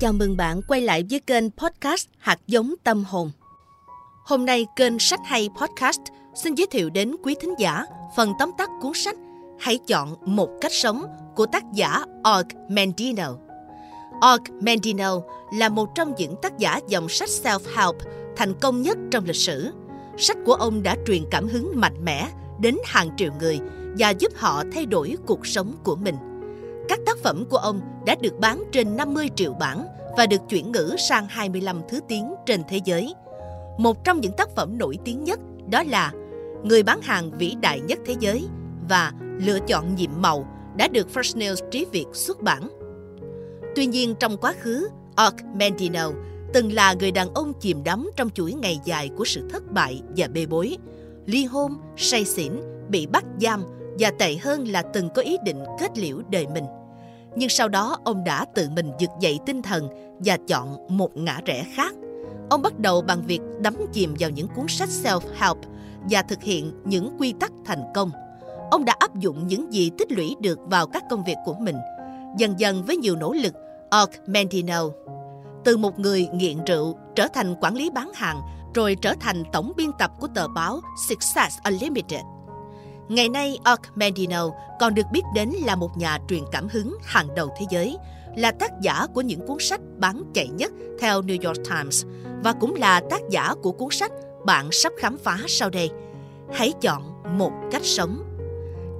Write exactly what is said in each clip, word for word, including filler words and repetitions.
Chào mừng bạn quay lại với kênh podcast Hạt giống tâm hồn. Hôm nay kênh Sách Hay Podcast xin giới thiệu đến quý thính giả phần tóm tắt cuốn sách Hãy chọn một cách sống của tác giả Og Mandino. Og Mandino là một trong những tác giả dòng sách self-help thành công nhất trong lịch sử. Sách của ông đã truyền cảm hứng mạnh mẽ đến hàng triệu người và giúp họ thay đổi cuộc sống của mình. Các tác phẩm của ông đã được bán trên năm mươi triệu bản và được chuyển ngữ sang hai mươi lăm thứ tiếng trên thế giới. Một trong những tác phẩm nổi tiếng nhất đó là Người bán hàng vĩ đại nhất thế giới và Lựa chọn nhịp màu đã được First News Trí Việt xuất bản. Tuy nhiên, trong quá khứ, Og Mandino từng là người đàn ông chìm đắm trong chuỗi ngày dài của sự thất bại và bê bối, ly hôn, say xỉn, bị bắt giam và tệ hơn là từng có ý định kết liễu đời mình. Nhưng sau đó ông đã tự mình vực dậy tinh thần và chọn một ngã rẽ khác. Ông bắt đầu bằng việc đắm chìm vào những cuốn sách self-help và thực hiện những quy tắc thành công. Ông đã áp dụng những gì tích lũy được vào các công việc của mình. Dần dần với nhiều nỗ lực, Og Mandino từ một người nghiện rượu trở thành quản lý bán hàng rồi trở thành tổng biên tập của tờ báo Success Unlimited. Ngày nay, Og Mandino còn được biết đến là một nhà truyền cảm hứng hàng đầu thế giới, là tác giả của những cuốn sách bán chạy nhất theo New York Times và cũng là tác giả của cuốn sách bạn sắp khám phá sau đây, Hãy chọn một cách sống.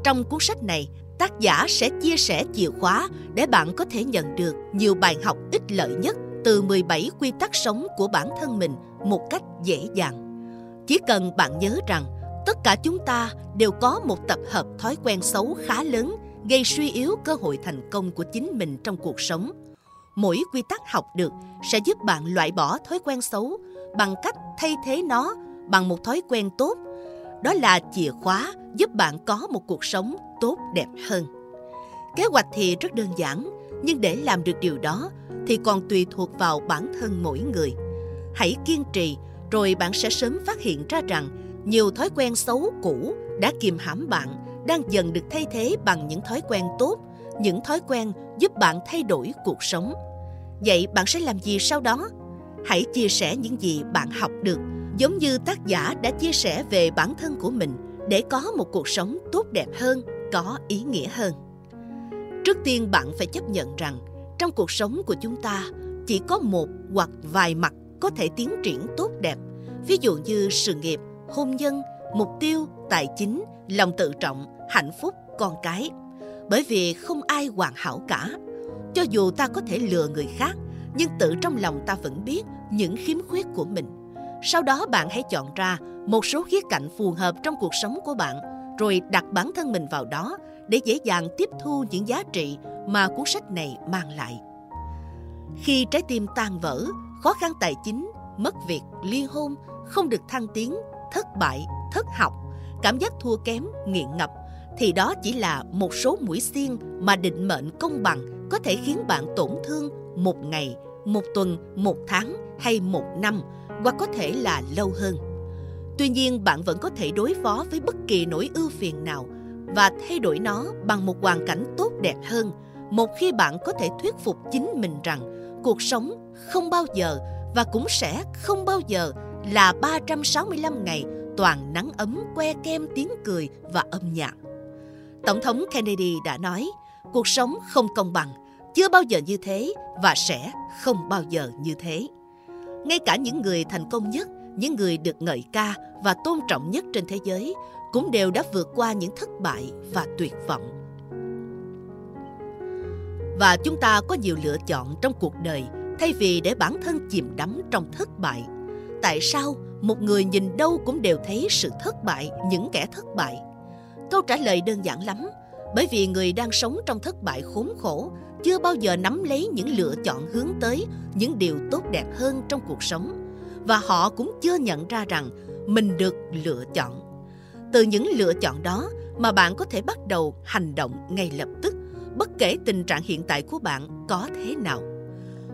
Trong cuốn sách này, tác giả sẽ chia sẻ chìa khóa để bạn có thể nhận được nhiều bài học ích lợi nhất từ mười bảy quy tắc sống của bản thân mình một cách dễ dàng. Chỉ cần bạn nhớ rằng, tất cả chúng ta đều có một tập hợp thói quen xấu khá lớn gây suy yếu cơ hội thành công của chính mình trong cuộc sống. Mỗi quy tắc học được sẽ giúp bạn loại bỏ thói quen xấu bằng cách thay thế nó bằng một thói quen tốt. Đó là chìa khóa giúp bạn có một cuộc sống tốt đẹp hơn. Kế hoạch thì rất đơn giản, nhưng để làm được điều đó thì còn tùy thuộc vào bản thân mỗi người. Hãy kiên trì, rồi bạn sẽ sớm phát hiện ra rằng nhiều thói quen xấu cũ đã kìm hãm bạn đang dần được thay thế bằng những thói quen tốt, những thói quen giúp bạn thay đổi cuộc sống. Vậy bạn sẽ làm gì sau đó? Hãy chia sẻ những gì bạn học được, giống như tác giả đã chia sẻ về bản thân của mình để có một cuộc sống tốt đẹp hơn, có ý nghĩa hơn. Trước tiên bạn phải chấp nhận rằng trong cuộc sống của chúng ta chỉ có một hoặc vài mặt có thể tiến triển tốt đẹp, ví dụ như sự nghiệp, hôn nhân, mục tiêu, tài chính, lòng tự trọng, hạnh phúc, con cái. Bởi vì không ai hoàn hảo cả. Cho dù ta có thể lừa người khác, nhưng tự trong lòng ta vẫn biết những khiếm khuyết của mình. Sau đó bạn hãy chọn ra một số khía cạnh phù hợp trong cuộc sống của bạn, rồi đặt bản thân mình vào đó để dễ dàng tiếp thu những giá trị mà cuốn sách này mang lại. Khi trái tim tan vỡ, khó khăn tài chính, mất việc, ly hôn, không được thăng tiến, thất bại, thất học, cảm giác thua kém, nghiện ngập, thì đó chỉ là một số mũi xiên mà định mệnh công bằng có thể khiến bạn tổn thương một ngày, một tuần, một tháng hay một năm, hoặc có thể là lâu hơn. Tuy nhiên, bạn vẫn có thể đối phó với bất kỳ nỗi ưu phiền nào và thay đổi nó bằng một hoàn cảnh tốt đẹp hơn, một khi bạn có thể thuyết phục chính mình rằng cuộc sống không bao giờ và cũng sẽ không bao giờ là ba trăm sáu mươi lăm ngày toàn nắng ấm, que kem, tiếng cười và âm nhạc. Tổng thống Kennedy đã nói, cuộc sống không công bằng, chưa bao giờ như thế và sẽ không bao giờ như thế. Ngay cả những người thành công nhất, những người được ngợi ca và tôn trọng nhất trên thế giới cũng đều đã vượt qua những thất bại và tuyệt vọng. Và chúng ta có nhiều lựa chọn trong cuộc đời thay vì để bản thân chìm đắm trong thất bại. Tại sao một người nhìn đâu cũng đều thấy sự thất bại, những kẻ thất bại? Câu trả lời đơn giản lắm, bởi vì người đang sống trong thất bại khốn khổ chưa bao giờ nắm lấy những lựa chọn hướng tới những điều tốt đẹp hơn trong cuộc sống, và họ cũng chưa nhận ra rằng mình được lựa chọn. Từ những lựa chọn đó mà bạn có thể bắt đầu hành động ngay lập tức, bất kể tình trạng hiện tại của bạn có thế nào.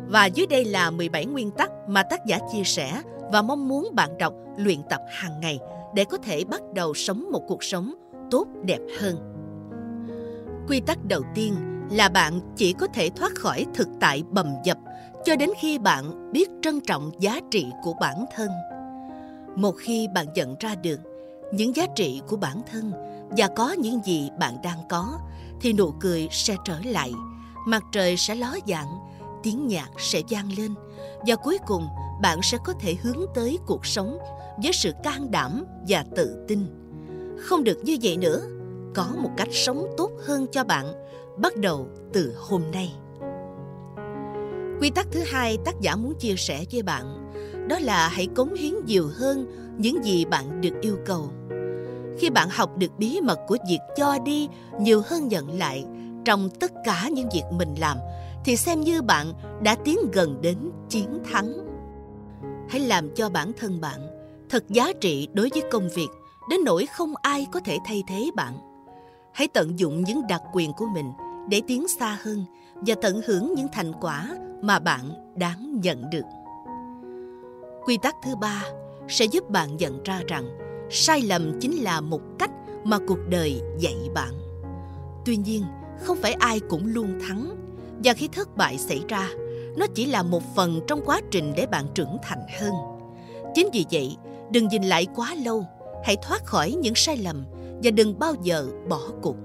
Và dưới đây là mười bảy nguyên tắc mà tác giả chia sẻ và mong muốn bạn đọc luyện tập hàng ngày để có thể bắt đầu sống một cuộc sống tốt đẹp hơn. Quy tắc đầu tiên là bạn chỉ có thể thoát khỏi thực tại bầm dập cho đến khi bạn biết trân trọng giá trị của bản thân. Một khi bạn nhận ra được những giá trị của bản thân và có những gì bạn đang có, thì nụ cười sẽ trở lại, mặt trời sẽ ló dạng, tiếng nhạc sẽ vang lên, và cuối cùng bạn sẽ có thể hướng tới cuộc sống với sự can đảm và tự tin. Không được như vậy nữa, có một cách sống tốt hơn cho bạn, bắt đầu từ hôm nay. Quy tắc thứ hai tác giả muốn chia sẻ với bạn, đó là hãy cống hiến nhiều hơn những gì bạn được yêu cầu. Khi bạn học được bí mật của việc cho đi nhiều hơn nhận lại trong tất cả những việc mình làm, thì xem như bạn đã tiến gần đến chiến thắng. Hãy làm cho bản thân bạn thật giá trị đối với công việc, đến nỗi không ai có thể thay thế bạn. Hãy tận dụng những đặc quyền của mình để tiến xa hơn và tận hưởng những thành quả mà bạn đáng nhận được. Quy tắc thứ ba sẽ giúp bạn nhận ra rằng sai lầm chính là một cách mà cuộc đời dạy bạn. Tuy nhiên, không phải ai cũng luôn thắng, và khi thất bại xảy ra, nó chỉ là một phần trong quá trình để bạn trưởng thành hơn. Chính vì vậy, đừng nhìn lại quá lâu, hãy thoát khỏi những sai lầm và đừng bao giờ bỏ cuộc.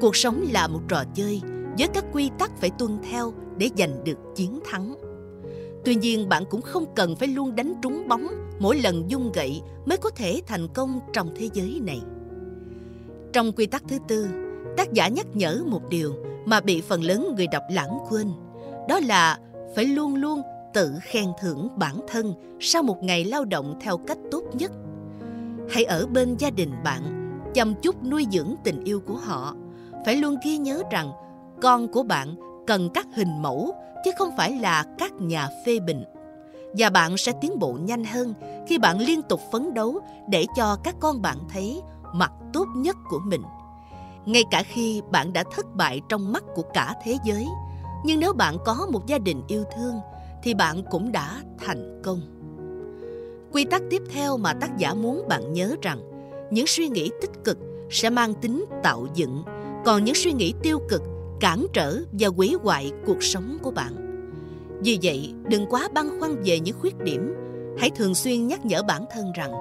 Cuộc sống là một trò chơi với các quy tắc phải tuân theo để giành được chiến thắng. Tuy nhiên, bạn cũng không cần phải luôn đánh trúng bóng mỗi lần vung gậy mới có thể thành công trong thế giới này. Trong quy tắc thứ tư, tác giả nhắc nhở một điều mà bị phần lớn người đọc lãng quên, đó là phải luôn luôn tự khen thưởng bản thân sau một ngày lao động theo cách tốt nhất. Hãy ở bên gia đình bạn, chăm chút nuôi dưỡng tình yêu của họ. Phải luôn ghi nhớ rằng con của bạn cần các hình mẫu chứ không phải là các nhà phê bình. Và bạn sẽ tiến bộ nhanh hơn khi bạn liên tục phấn đấu để cho các con bạn thấy mặt tốt nhất của mình. Ngay cả khi bạn đã thất bại trong mắt của cả thế giới, nhưng nếu bạn có một gia đình yêu thương thì bạn cũng đã thành công. Quy tắc tiếp theo mà tác giả muốn bạn nhớ rằng những suy nghĩ tích cực sẽ mang tính tạo dựng, còn những suy nghĩ tiêu cực cản trở và hủy hoại cuộc sống của bạn. Vì vậy, đừng quá băn khoăn về những khuyết điểm. Hãy thường xuyên nhắc nhở bản thân rằng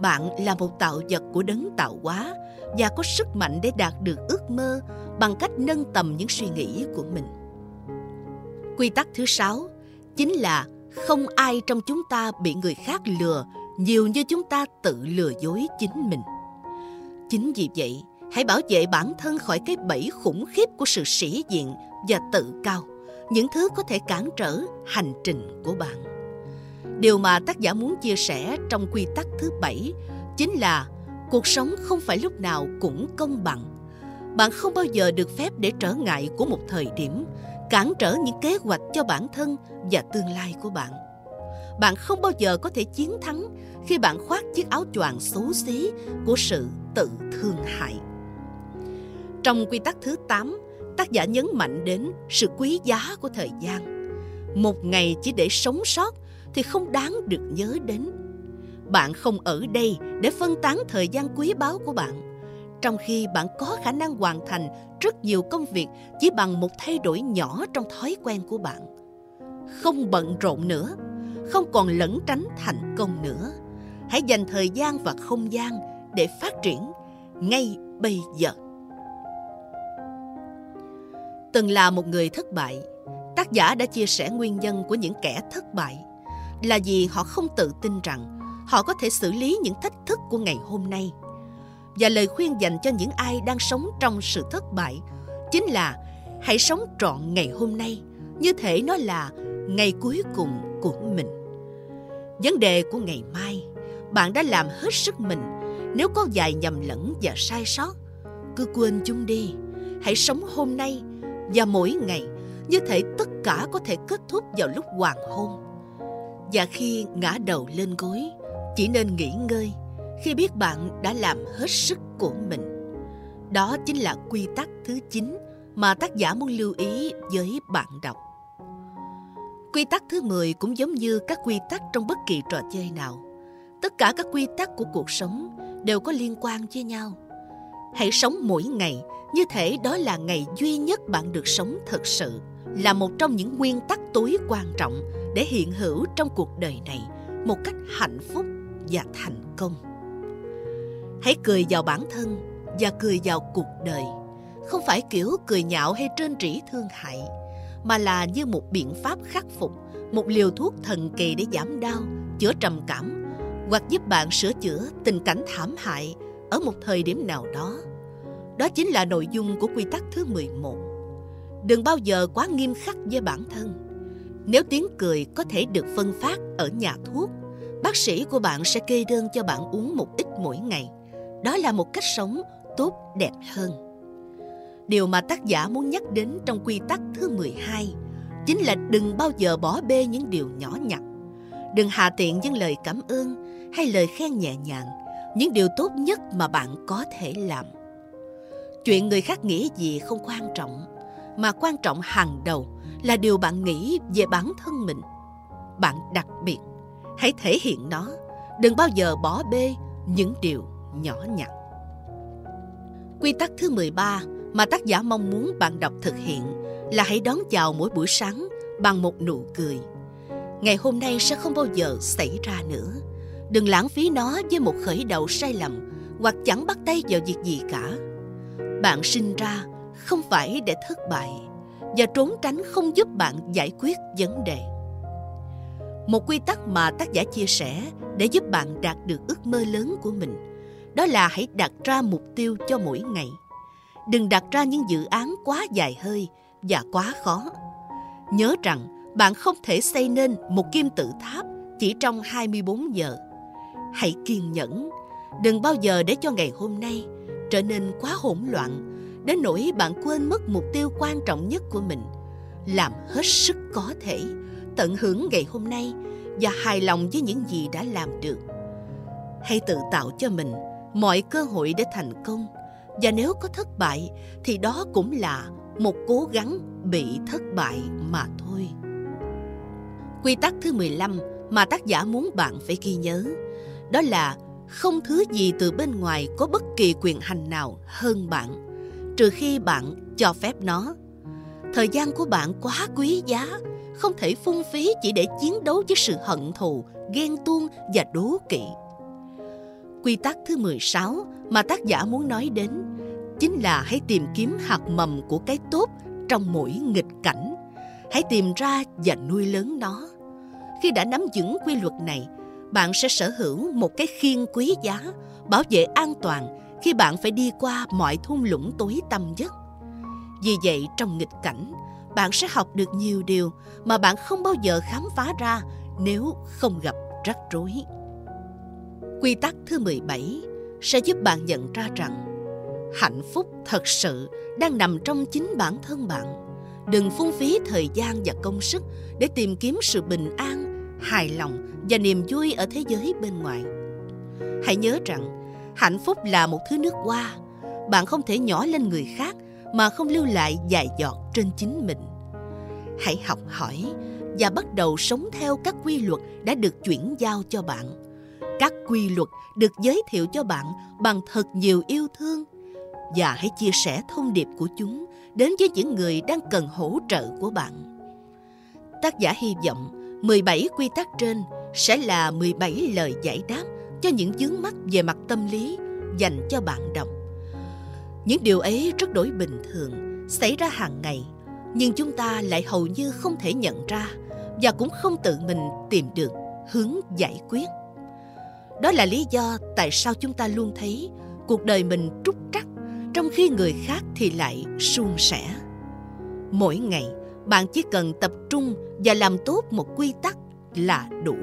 bạn là một tạo vật của đấng tạo hóa và có sức mạnh để đạt được ước mơ bằng cách nâng tầm những suy nghĩ của mình. Quy tắc thứ sáu chính là không ai trong chúng ta bị người khác lừa nhiều như chúng ta tự lừa dối chính mình. Chính vì vậy, hãy bảo vệ bản thân khỏi cái bẫy khủng khiếp của sự sĩ diện và tự cao, những thứ có thể cản trở hành trình của bạn. Điều mà tác giả muốn chia sẻ trong quy tắc thứ bảy chính là cuộc sống không phải lúc nào cũng công bằng. Bạn không bao giờ được phép để trở ngại của một thời điểm cản trở những kế hoạch cho bản thân và tương lai của bạn. Bạn không bao giờ có thể chiến thắng khi bạn khoác chiếc áo choàng xấu xí của sự tự thương hại. Trong quy tắc thứ tám, tác giả nhấn mạnh đến sự quý giá của thời gian. Một ngày chỉ để sống sót thì không đáng được nhớ đến. Bạn không ở đây để phân tán thời gian quý báu của bạn, trong khi bạn có khả năng hoàn thành rất nhiều công việc chỉ bằng một thay đổi nhỏ trong thói quen của bạn. Không bận rộn nữa, không còn lẩn tránh thành công nữa. Hãy dành thời gian và không gian để phát triển ngay bây giờ. Từng là một người thất bại, tác giả đã chia sẻ nguyên nhân của những kẻ thất bại là vì họ không tự tin rằng họ có thể xử lý những thách thức của ngày hôm nay. Và lời khuyên dành cho những ai đang sống trong sự thất bại chính là hãy sống trọn ngày hôm nay, như thể nó là ngày cuối cùng của mình. Vấn đề của ngày mai, bạn đã làm hết sức mình. Nếu có vài nhầm lẫn và sai sót, cứ quên chúng đi. Hãy sống hôm nay và mỗi ngày, như thể tất cả có thể kết thúc vào lúc hoàng hôn. Và khi ngã đầu lên gối, chỉ nên nghỉ ngơi khi biết bạn đã làm hết sức của mình. Đó chính là quy tắc thứ chín mà tác giả muốn lưu ý với bạn đọc. Quy tắc thứ mười cũng giống như các quy tắc trong bất kỳ trò chơi nào. Tất cả các quy tắc của cuộc sống đều có liên quan với nhau. Hãy sống mỗi ngày, như thể đó là ngày duy nhất bạn được sống thật sự, là một trong những nguyên tắc tối quan trọng để hiện hữu trong cuộc đời này một cách hạnh phúc và thành công. Hãy cười vào bản thân và cười vào cuộc đời, không phải kiểu cười nhạo hay trên trĩ thương hại, mà là như một biện pháp khắc phục, một liều thuốc thần kỳ để giảm đau, chữa trầm cảm hoặc giúp bạn sửa chữa tình cảnh thảm hại ở một thời điểm nào đó. Đó chính là nội dung của quy tắc thứ mười một. Đừng bao giờ quá nghiêm khắc với bản thân. Nếu tiếng cười có thể được phân phát ở nhà thuốc, bác sĩ của bạn sẽ kê đơn cho bạn uống một ít mỗi ngày. Đó là một cách sống tốt đẹp hơn. Điều mà tác giả muốn nhắc đến trong quy tắc thứ mười hai chính là đừng bao giờ bỏ bê những điều nhỏ nhặt. Đừng hạ tiện những lời cảm ơn hay lời khen nhẹ nhàng, những điều tốt nhất mà bạn có thể làm. Chuyện người khác nghĩ gì không quan trọng, mà quan trọng hàng đầu là điều bạn nghĩ về bản thân mình. Bạn đặc biệt, hãy thể hiện nó, đừng bao giờ bỏ bê những điều nhỏ nhặt. Quy tắc thứ mười ba mà tác giả mong muốn bạn đọc thực hiện là hãy đón chào mỗi buổi sáng bằng một nụ cười. Ngày hôm nay sẽ không bao giờ xảy ra nữa. Đừng lãng phí nó với một khởi đầu sai lầm hoặc chẳng bắt tay vào việc gì cả. Bạn sinh ra không phải để thất bại, và trốn tránh không giúp bạn giải quyết vấn đề. Một quy tắc mà tác giả chia sẻ để giúp bạn đạt được ước mơ lớn của mình, đó là hãy đặt ra mục tiêu cho mỗi ngày. Đừng đặt ra những dự án quá dài hơi và quá khó. Nhớ rằng bạn không thể xây nên một kim tự tháp chỉ trong hai mươi bốn giờ. Hãy kiên nhẫn, đừng bao giờ để cho ngày hôm nay trở nên quá hỗn loạn đến nỗi bạn quên mất mục tiêu quan trọng nhất của mình. Làm hết sức có thể, tận hưởng ngày hôm nay và hài lòng với những gì đã làm được. Hãy tự tạo cho mình mọi cơ hội để thành công, và nếu có thất bại thì đó cũng là một cố gắng bị thất bại mà thôi. Quy tắc thứ mười lăm mà tác giả muốn bạn phải ghi nhớ, đó là không thứ gì từ bên ngoài có bất kỳ quyền hành nào hơn bạn, trừ khi bạn cho phép nó. Thời gian của bạn quá quý giá, không thể phung phí chỉ để chiến đấu với sự hận thù, ghen tuông và đố kỵ. Quy tắc thứ mười sáu mà tác giả muốn nói đến chính là hãy tìm kiếm hạt mầm của cái tốt trong mỗi nghịch cảnh. Hãy tìm ra và nuôi lớn nó. Khi đã nắm vững quy luật này, bạn sẽ sở hữu một cái khiên quý giá, bảo vệ an toàn khi bạn phải đi qua mọi thung lũng tối tăm nhất. Vì vậy, trong nghịch cảnh, bạn sẽ học được nhiều điều mà bạn không bao giờ khám phá ra nếu không gặp rắc rối. Quy tắc thứ mười bảy sẽ giúp bạn nhận ra rằng hạnh phúc thật sự đang nằm trong chính bản thân bạn. Đừng phung phí thời gian và công sức để tìm kiếm sự bình an, hài lòng và niềm vui ở thế giới bên ngoài. Hãy nhớ rằng hạnh phúc là một thứ nước hoa, bạn không thể nhỏ lên người khác mà không lưu lại vài giọt trên chính mình. Hãy học hỏi và bắt đầu sống theo các quy luật đã được chuyển giao cho bạn. Các quy luật được giới thiệu cho bạn bằng thật nhiều yêu thương, và hãy chia sẻ thông điệp của chúng đến với những người đang cần hỗ trợ của bạn. Tác giả hy vọng mười bảy quy tắc trên sẽ là mười bảy lời giải đáp cho những vướng mắc về mặt tâm lý dành cho bạn đọc. Những điều ấy rất đổi bình thường, xảy ra hàng ngày, nhưng chúng ta lại hầu như không thể nhận ra và cũng không tự mình tìm được hướng giải quyết. Đó là lý do tại sao chúng ta luôn thấy cuộc đời mình trúc trắc, trong khi người khác thì lại suôn sẻ. Mỗi ngày, bạn chỉ cần tập trung và làm tốt một quy tắc là đủ.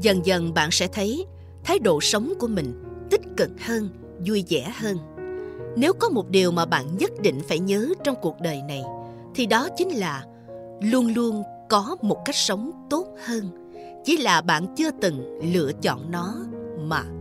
Dần dần bạn sẽ thấy thái độ sống của mình tích cực hơn, vui vẻ hơn. Nếu có một điều mà bạn nhất định phải nhớ trong cuộc đời này, thì đó chính là luôn luôn có một cách sống tốt hơn. Chỉ là bạn chưa từng lựa chọn nó mà